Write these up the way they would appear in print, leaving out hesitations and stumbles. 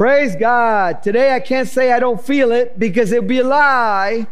Praise God. Today I can't say I don't feel it because it would be a lie.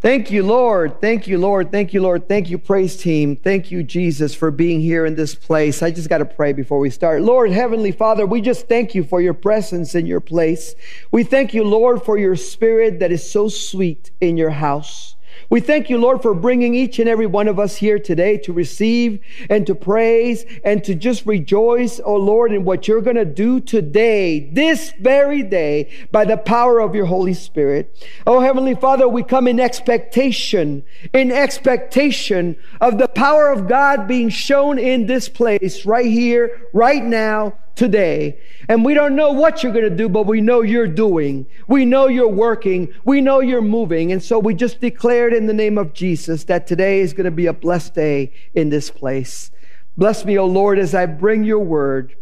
Thank you, Lord. Thank you, Lord. Thank you, Lord. Thank you, praise team. Thank you, Jesus, for being here in this place. I just got to pray before we start. Lord, Heavenly Father, we just thank you for your presence in your place. We thank you, Lord, for your spirit that is so sweet in your house. We thank you, Lord, for bringing each and every one of us here today to receive and to praise and to just rejoice, oh Lord, in what you're going to do today, this very day, by the power of your Holy Spirit. Oh, Heavenly Father, we come in expectation of the power of God being shown in this place, right here, right now, today. And we don't know what you're going to do, but we know you're doing. We know you're working. We know you're moving. And so we just declared in the name of Jesus that today is going to be a blessed day in this place. Bless me, O Lord, as I bring your word.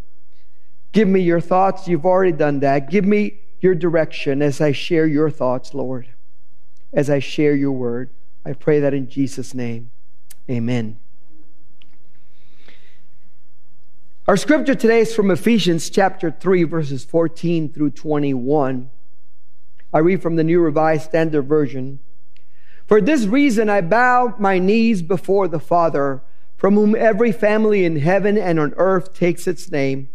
Give me your thoughts. You've already done that. Give me your direction as I share your thoughts, Lord, as I share your word. I pray that in Jesus' name. Amen. Our scripture today is from Ephesians chapter 3, verses 14 through 21. I read from the New Revised Standard Version. For this reason I bow my knees before the Father, from whom every family in heaven and on earth takes its name.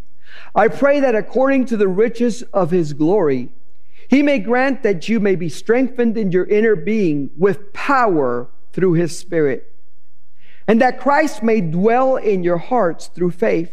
I pray that according to the riches of his glory, he may grant that you may be strengthened in your inner being with power through his Spirit, and that Christ may dwell in your hearts through faith,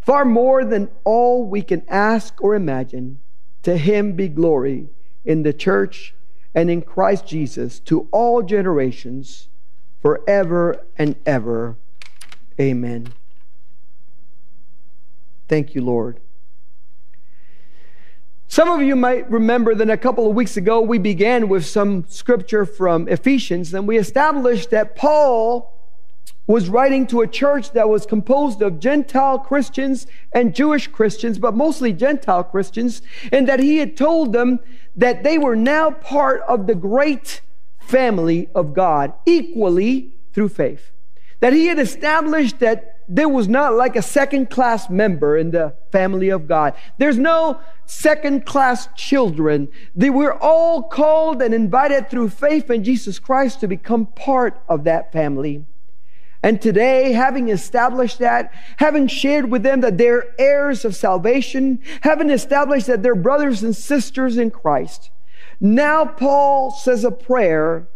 far more than all we can ask or imagine, to him be glory in the church and in Christ Jesus to all generations, forever and ever. Amen. Thank you, Lord. Some of you might remember that a couple of weeks ago we began with some scripture from Ephesians, and we established that Paul was writing to a church that was composed of Gentile Christians and Jewish Christians, but mostly Gentile Christians, and that he had told them that they were now part of the great family of God, equally through faith. That he had established that there was not like a second-class member in the family of God. There's no second-class children. We're all called and invited through faith in Jesus Christ to become part of that family. And today, having established that, having shared with them that they're heirs of salvation, having established that they're brothers and sisters in Christ, now Paul says a prayer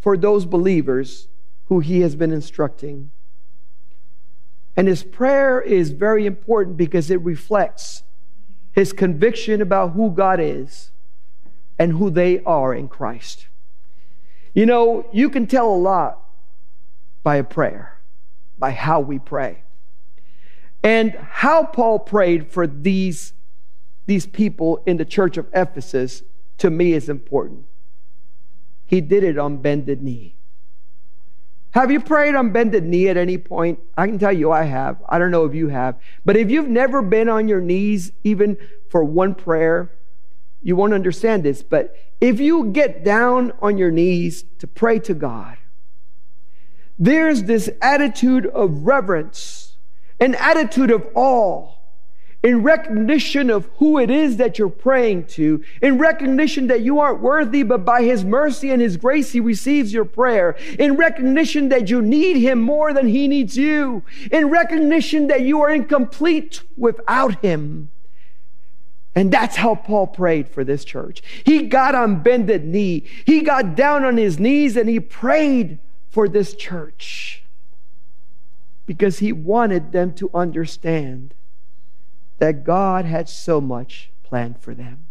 for those believers who he has been instructing. And his prayer is very important because it reflects his conviction about who God is and who they are in Christ. You know, you can tell a lot by a prayer, by how we pray. And how Paul prayed for these people in the church of Ephesus, to me, is important. He did it on bended knee. Have you prayed on bended knee at any point? I can tell you I have. I don't know if you have. But if you've never been on your knees, even for one prayer, you won't understand this. But if you get down on your knees to pray to God, there's this attitude of reverence, an attitude of awe, in recognition of who it is that you're praying to, in recognition that you aren't worthy, but by his mercy and his grace, he receives your prayer, in recognition that you need him more than he needs you, in recognition that you are incomplete without him. And that's how Paul prayed for this church. He got on bended knee. He got down on his knees and he prayed for this church, because he wanted them to understand that God had so much planned for them.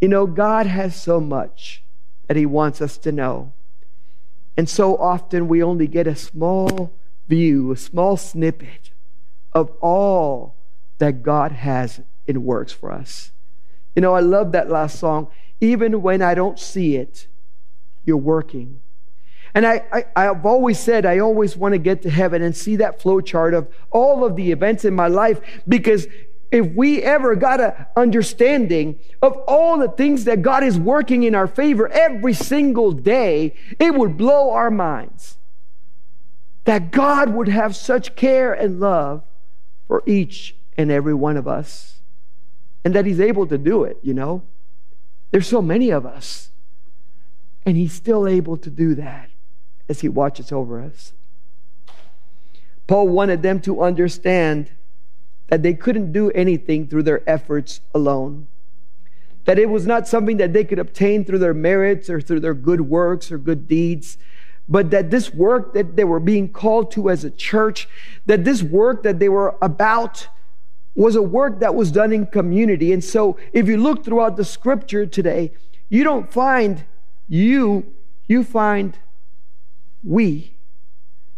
You know, God has so much that he wants us to know. And so often we only get a small view, a small snippet of all that God has in works for us. You know, I love that last song. Even when I don't see it, you're working. And I've always said, I always want to get to heaven and see that flow chart of all of the events in my life, because if we ever got an understanding of all the things that God is working in our favor every single day, it would blow our minds that God would have such care and love for each and every one of us, and that He's able to do it, you know. There's so many of us, and He's still able to do that as He watches over us. Paul wanted them to understand that they couldn't do anything through their efforts alone, that it was not something that they could obtain through their merits or through their good works or good deeds, but that this work that they were being called to as a church, that this work that they were about was a work that was done in community. And so if you look throughout the scripture today, you don't find you find we.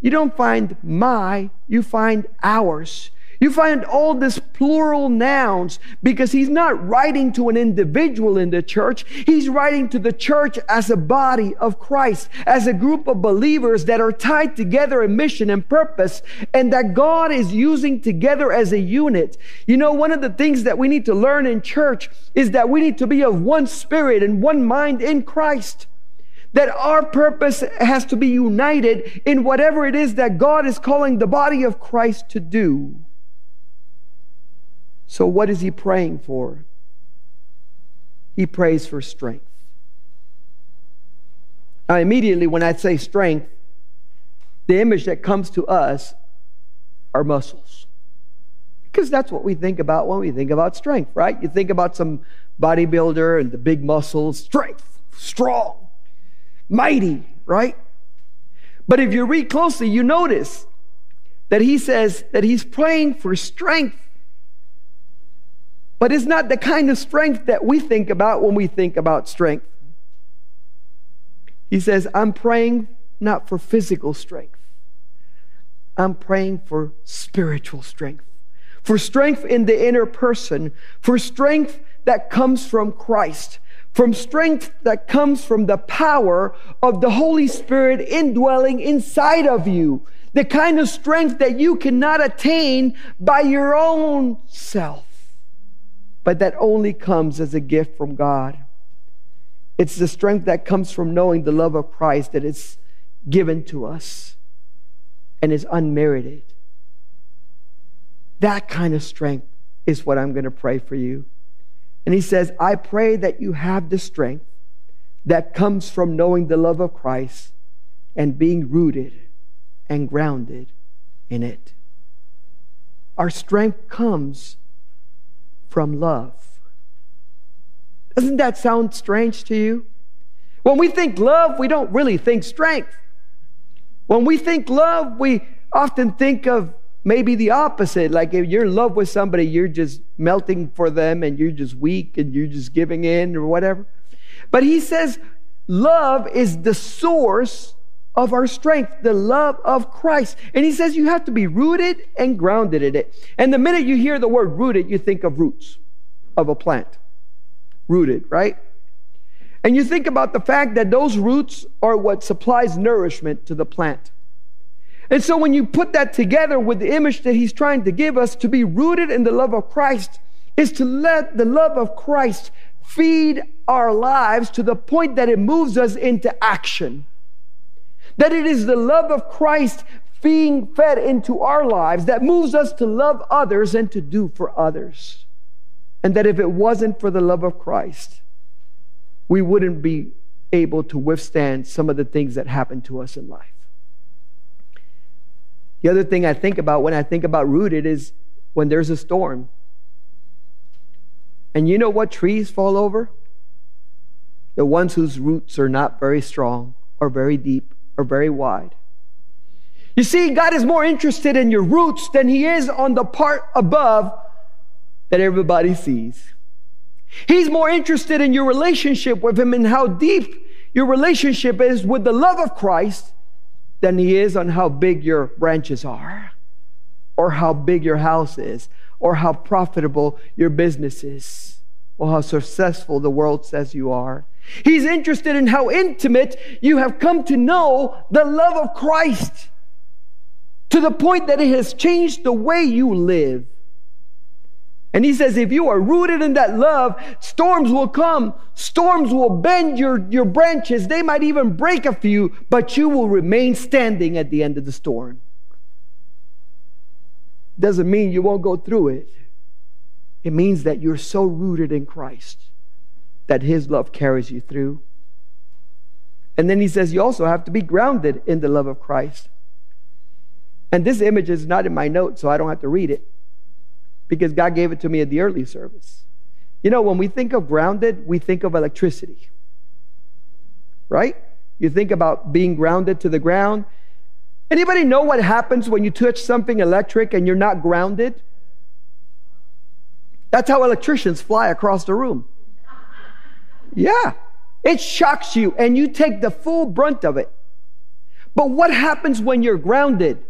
You don't find my, you find ours. You find all this plural nouns, because he's not writing to an individual in the church. He's writing to the church as a body of Christ, as a group of believers that are tied together in mission and purpose, and that God is using together as a unit. You know, one of the things that we need to learn in church is that we need to be of one spirit and one mind in Christ, that our purpose has to be united in whatever it is that God is calling the body of Christ to do. So what is he praying for? He prays for strength. Now, immediately when I say strength, the image that comes to us are muscles, because that's what we think about when we think about strength, right? You think about some bodybuilder and the big muscles, strength, strong, mighty, right? But if you read closely, you notice that he says that he's praying for strength. But it's not the kind of strength that we think about when we think about strength. He says, I'm praying not for physical strength. I'm praying for spiritual strength. For strength in the inner person. For strength that comes from Christ. From strength that comes from the power of the Holy Spirit indwelling inside of you. The kind of strength that you cannot attain by your own self, but that only comes as a gift from God. It's the strength that comes from knowing the love of Christ that is given to us and is unmerited. That kind of strength is what I'm going to pray for you. And he says, I pray that you have the strength that comes from knowing the love of Christ and being rooted and grounded in it. Our strength comes from love. Doesn't that sound strange to you? When we think love, we don't really think strength. When we think love, we often think of maybe the opposite. Like if you're in love with somebody, you're just melting for them and you're just weak and you're just giving in or whatever. But he says love is the source of our strength, the love of Christ. And he says you have to be rooted and grounded in it. And the minute you hear the word rooted, you think of roots of a plant. Rooted, right? And you think about the fact that those roots are what supplies nourishment to the plant. And so when you put that together with the image that he's trying to give us, to be rooted in the love of Christ is to let the love of Christ feed our lives to the point that it moves us into action. That it is the love of Christ being fed into our lives that moves us to love others and to do for others. And that if it wasn't for the love of Christ, we wouldn't be able to withstand some of the things that happen to us in life. The other thing I think about when I think about rooted is when there's a storm. And you know what trees fall over? The ones whose roots are not very strong or very deep, are very wide. You see, God is more interested in your roots than he is on the part above that everybody sees. He's more interested in your relationship with him and how deep your relationship is with the love of Christ than he is on how big your branches are, or how big your house is, or how profitable your business is. or how successful the world says you are. He's interested in how intimate you have come to know the love of Christ to the point that it has changed the way you live. And he says, if you are rooted in that love, storms will come. Storms will bend your branches. They might even break a few, but you will remain standing at the end of the storm. Doesn't mean you won't go through it. It means that you're so rooted in Christ that his love carries you through. And then he says you also have to be grounded in the love of Christ. And this image is not in my notes, so I don't have to read it, because God gave it to me at the early service. You know, when we think of grounded, we think of electricity, right? You think about being grounded to the ground. Anybody know what happens when you touch something electric and you're not grounded? That's how electricians fly across the room. Yeah, it shocks you and you take the full brunt of it. But what happens when you're grounded?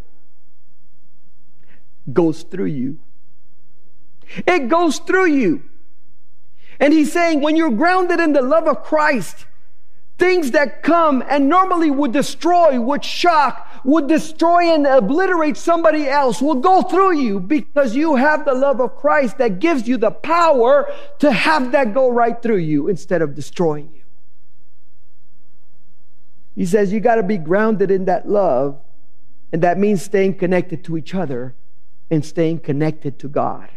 Goes through you. It goes through you. And he's saying when you're grounded in the love of Christ, things that come and normally would destroy, would shock, would destroy and obliterate somebody else will go through you, because you have the love of Christ that gives you the power to have that go right through you instead of destroying you. He says you got to be grounded in that love, and that means staying connected to each other and staying connected to God.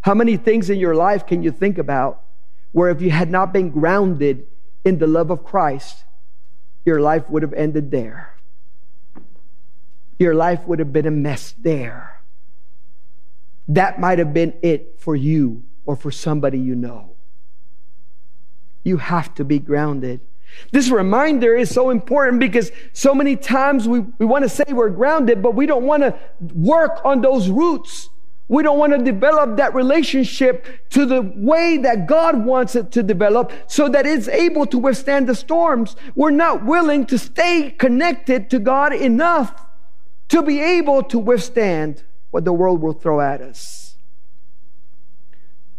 How many things in your life can you think about where if you had not been grounded in the love of Christ, your life would have ended there. Your life would have been a mess there. That might have been it for you or for somebody you know. You have to be grounded. This reminder is so important, because so many times we want to say we're grounded, but we don't want to work on those roots. We don't want to develop that relationship to the way that God wants it to develop so that it's able to withstand the storms. We're not willing to stay connected to God enough to be able to withstand what the world will throw at us.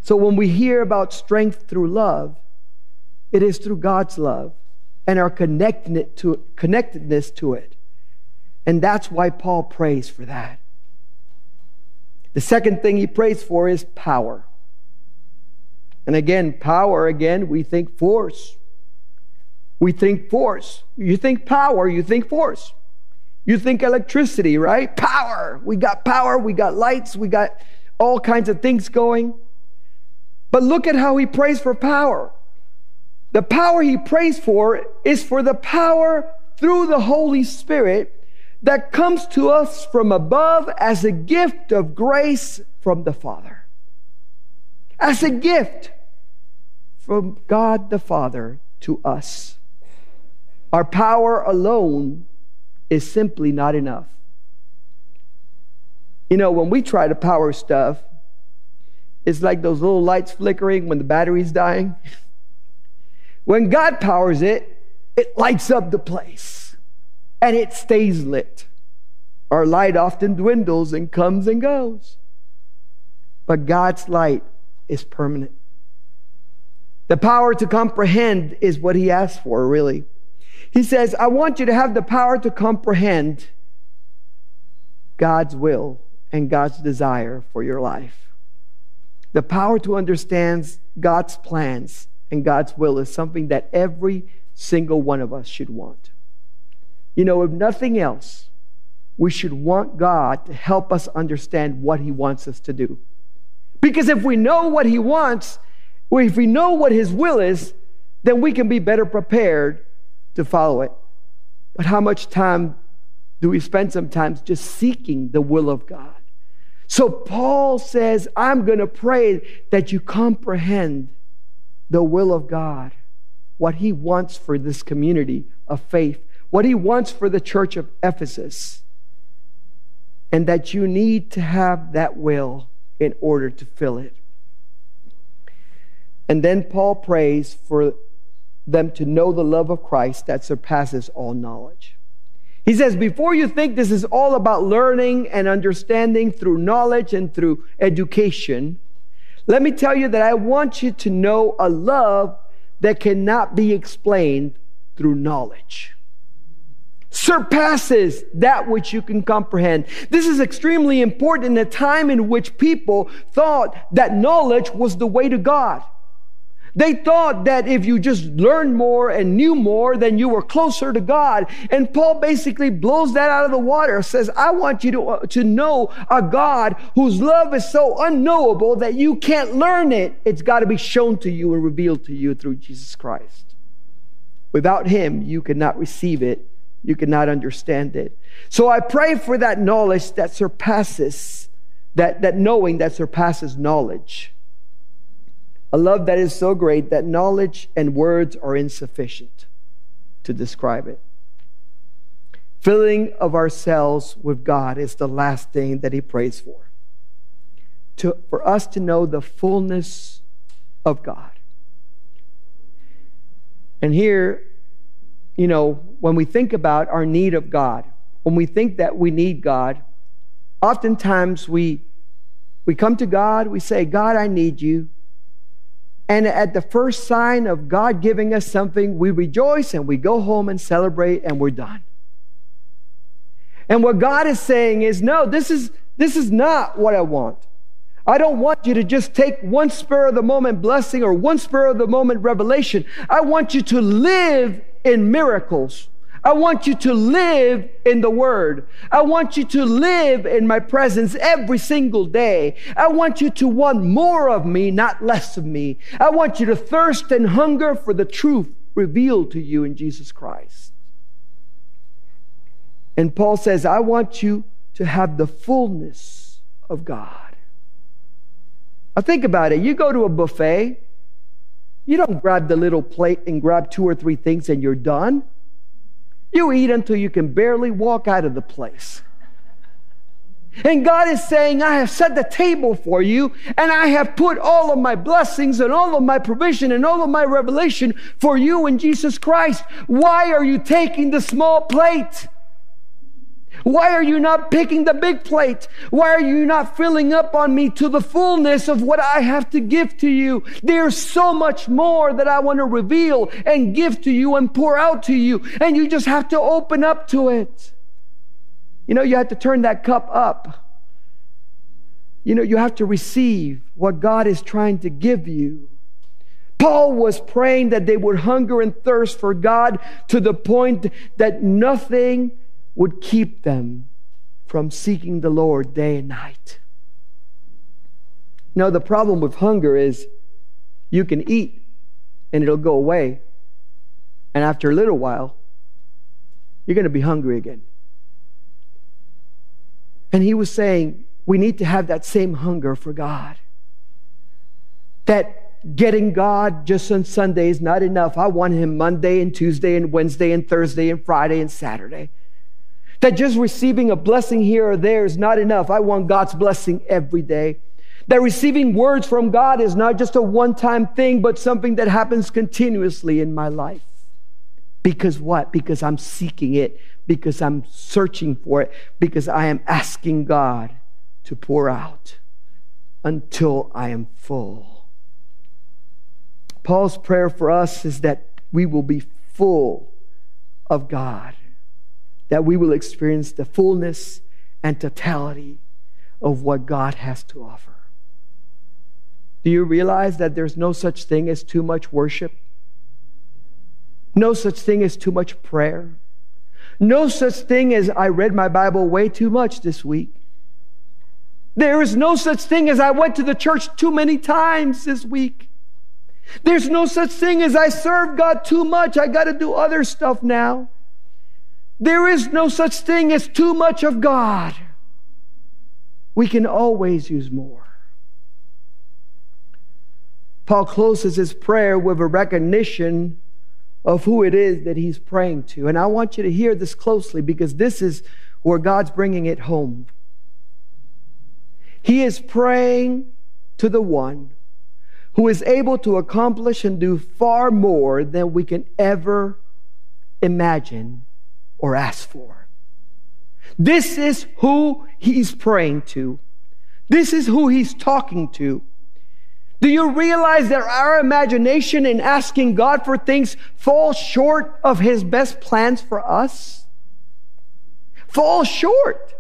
So when we hear about strength through love, it is through God's love and our connectedness to it. And that's why Paul prays for that. The second thing he prays for is power. And again, power, again, we think force. We think force. You think power, you think force. You think electricity, right? Power. We got power, we got lights, we got all kinds of things going. But look at how he prays for power. The power he prays for is for the power through the Holy Spirit that comes to us from above as a gift of grace from the Father. As a gift from God the Father to us. Our power alone is simply not enough. You know, when we try to power stuff, it's like those little lights flickering when the battery's dying. When God powers it, it lights up the place. And it stays lit. Our light often dwindles and comes and goes. But God's light is permanent. The power to comprehend is what he asks for, really. He says, I want you to have the power to comprehend God's will and God's desire for your life. The power to understand God's plans and God's will is something that every single one of us should want. You know, if nothing else, we should want God to help us understand what he wants us to do. Because if we know what he wants, or if we know what his will is, then we can be better prepared to follow it. But how much time do we spend sometimes just seeking the will of God? So Paul says, I'm going to pray that you comprehend the will of God, what he wants for this community of faith, what he wants for the church of Ephesus, and that you need to have that will in order to fill it. And then Paul prays for them to know the love of Christ that surpasses all knowledge. He says, before you think this is all about learning and understanding through knowledge and through education, Let me tell you that I want you to know a love that cannot be explained through knowledge. Surpasses that which you can comprehend. This is extremely important in a time in which people thought that knowledge was the way to God. They thought that if you just learned more and knew more, then you were closer to God. And Paul basically blows that out of the water, says, I want you to know a God whose love is so unknowable that you can't learn it. It's got to be shown to you and revealed to you through Jesus Christ. Without him, you cannot receive it. You cannot understand it. So I pray for that knowledge that surpasses, that knowing that surpasses knowledge. A love that is so great that knowledge and words are insufficient to describe it. Filling of ourselves with God is the last thing that he prays for. For us to know the fullness of God. And here, you know, when we think about our need of God, when we think that we need God, oftentimes we come to God, we say, God, I need you. And at the first sign of God giving us something, we rejoice and we go home and celebrate and we're done. And what God is saying is, no, this is not what I want. I don't want you to just take one spur of the moment blessing or one spur of the moment revelation. I want you to live in miracles. I want you to live in the Word. I want you to live in my presence every single day. I want you to want more of me, not less of me. I want you to thirst and hunger for the truth revealed to you in Jesus Christ. And Paul says, I want you to have the fullness of God. Now think about it. You go to a buffet. You don't grab the little plate and grab 2 or 3 things and you're done. You eat until you can barely walk out of the place. And God is saying, I have set the table for you, and I have put all of my blessings and all of my provision and all of my revelation for you in Jesus Christ. Why are you taking the small plate? Why are you not picking the big plate? Why are you not filling up on me to the fullness of what I have to give to you? There's so much more that I want to reveal and give to you and pour out to you. And you just have to open up to it. You know, you have to turn that cup up. You know, you have to receive what God is trying to give you. Paul was praying that they would hunger and thirst for God to the point that nothing would keep them from seeking the Lord day and night. Now, the problem with hunger is you can eat and it'll go away. And after a little while, you're going to be hungry again. And he was saying, we need to have that same hunger for God. That getting God just on Sunday is not enough. I want him Monday and Tuesday and Wednesday and Thursday and Friday and Saturday. That just receiving a blessing here or there is not enough. I want God's blessing every day. That receiving words from God is not just a one-time thing, but something that happens continuously in my life. Because what? Because I'm seeking it. Because I'm searching for it. Because I am asking God to pour out until I am full. Paul's prayer for us is that we will be full of God. That we will experience the fullness and totality of what God has to offer. Do you realize that there's no such thing as too much worship? No such thing as too much prayer? No such thing as I read my Bible way too much this week. There is no such thing as I went to the church too many times this week. There's no such thing as I served God too much. I got to do other stuff now. There is no such thing as too much of God. We can always use more. Paul closes his prayer with a recognition of who it is that he's praying to. And I want you to hear this closely because this is where God's bringing it home. He is praying to the one who is able to accomplish and do far more than we can ever imagine or ask for. This is who he's praying to. This is who he's talking to. Do you realize that our imagination in asking God for things falls short of His best plans for us? Falls short.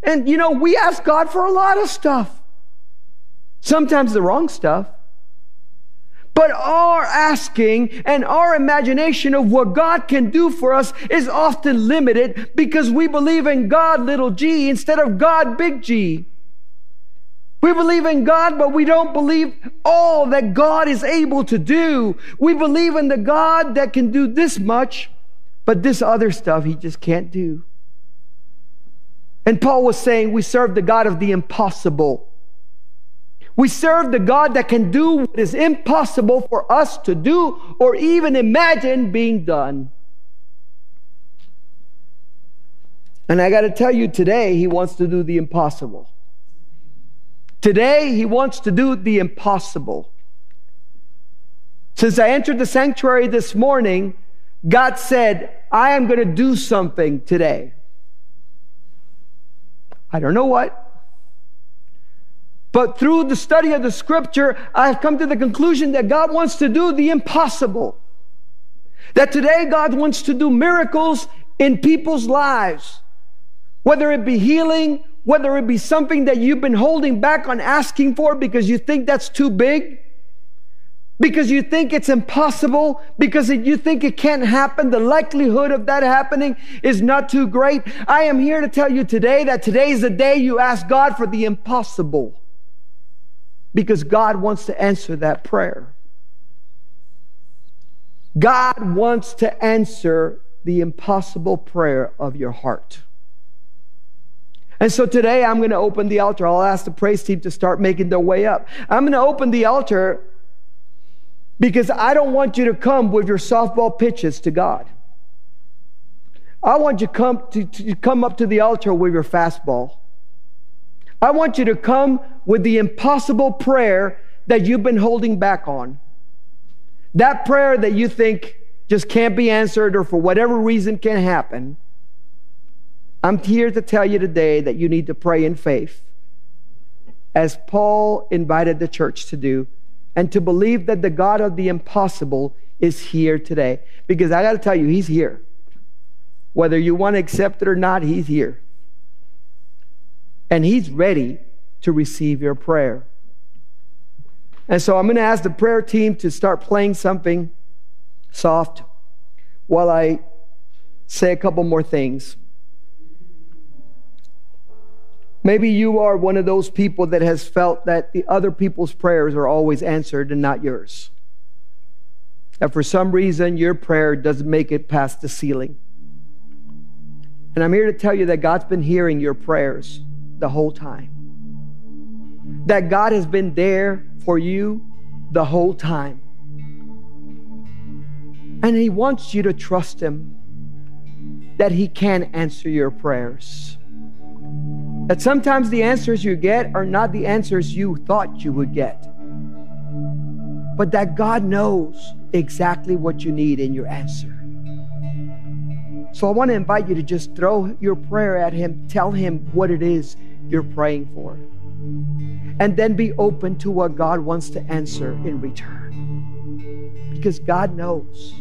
And you know, we ask God for a lot of stuff. Sometimes the wrong stuff. But our asking and our imagination of what God can do for us is often limited because we believe in God, little g, instead of God, big G. We believe in God, but we don't believe all that God is able to do. We believe in the God that can do this much, but this other stuff He just can't do. And Paul was saying we serve the God of the impossible. We serve the God that can do what is impossible for us to do or even imagine being done. And I got to tell you, today He wants to do the impossible. Today He wants to do the impossible. Since I entered the sanctuary this morning, God said, I am going to do something today. I don't know what. But through the study of the Scripture, I've come to the conclusion that God wants to do the impossible. That today God wants to do miracles in people's lives. Whether it be healing, whether it be something that you've been holding back on asking for because you think that's too big, because you think it's impossible, because you think it can't happen, the likelihood of that happening is not too great. I am here to tell you today that today is the day you ask God for the impossible. Because God wants to answer that prayer. God wants to answer the impossible prayer of your heart. And so today I'm going to open the altar. I'll ask the praise team to start making their way up. I'm going to open the altar because I don't want you to come with your softball pitches to God. I want you to come up to the altar with your fastball. I want you to come with the impossible prayer that you've been holding back on. That prayer that you think just can't be answered or for whatever reason can't happen. I'm here to tell you today that you need to pray in faith, as Paul invited the church to do, and to believe that the God of the impossible is here today. Because I got to tell you, He's here. Whether you want to accept it or not, He's here. And He's ready to receive your prayer. And so I'm going to ask the prayer team to start playing something soft while I say a couple more things. Maybe you are one of those people that has felt that the other people's prayers are always answered and not yours. That for some reason your prayer doesn't make it past the ceiling. And I'm here to tell you that God's been hearing your prayers the whole time. That God has been there for you the whole time. And He wants you to trust Him that He can answer your prayers. That sometimes the answers you get are not the answers you thought you would get. But that God knows exactly what you need in your answer. So I want to invite you to just throw your prayer at Him. Tell Him what it is you're praying for, and then be open to what God wants to answer in return, because God knows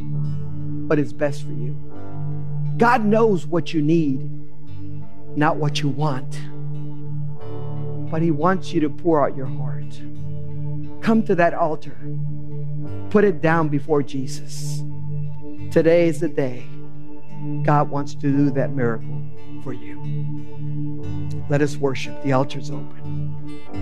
what is best for you. God knows what you need, not what you want, but He wants you to pour out your heart. Come to that altar. Put it down before Jesus. Today is the day God wants to do that miracle for you. Let us worship. The altar's open.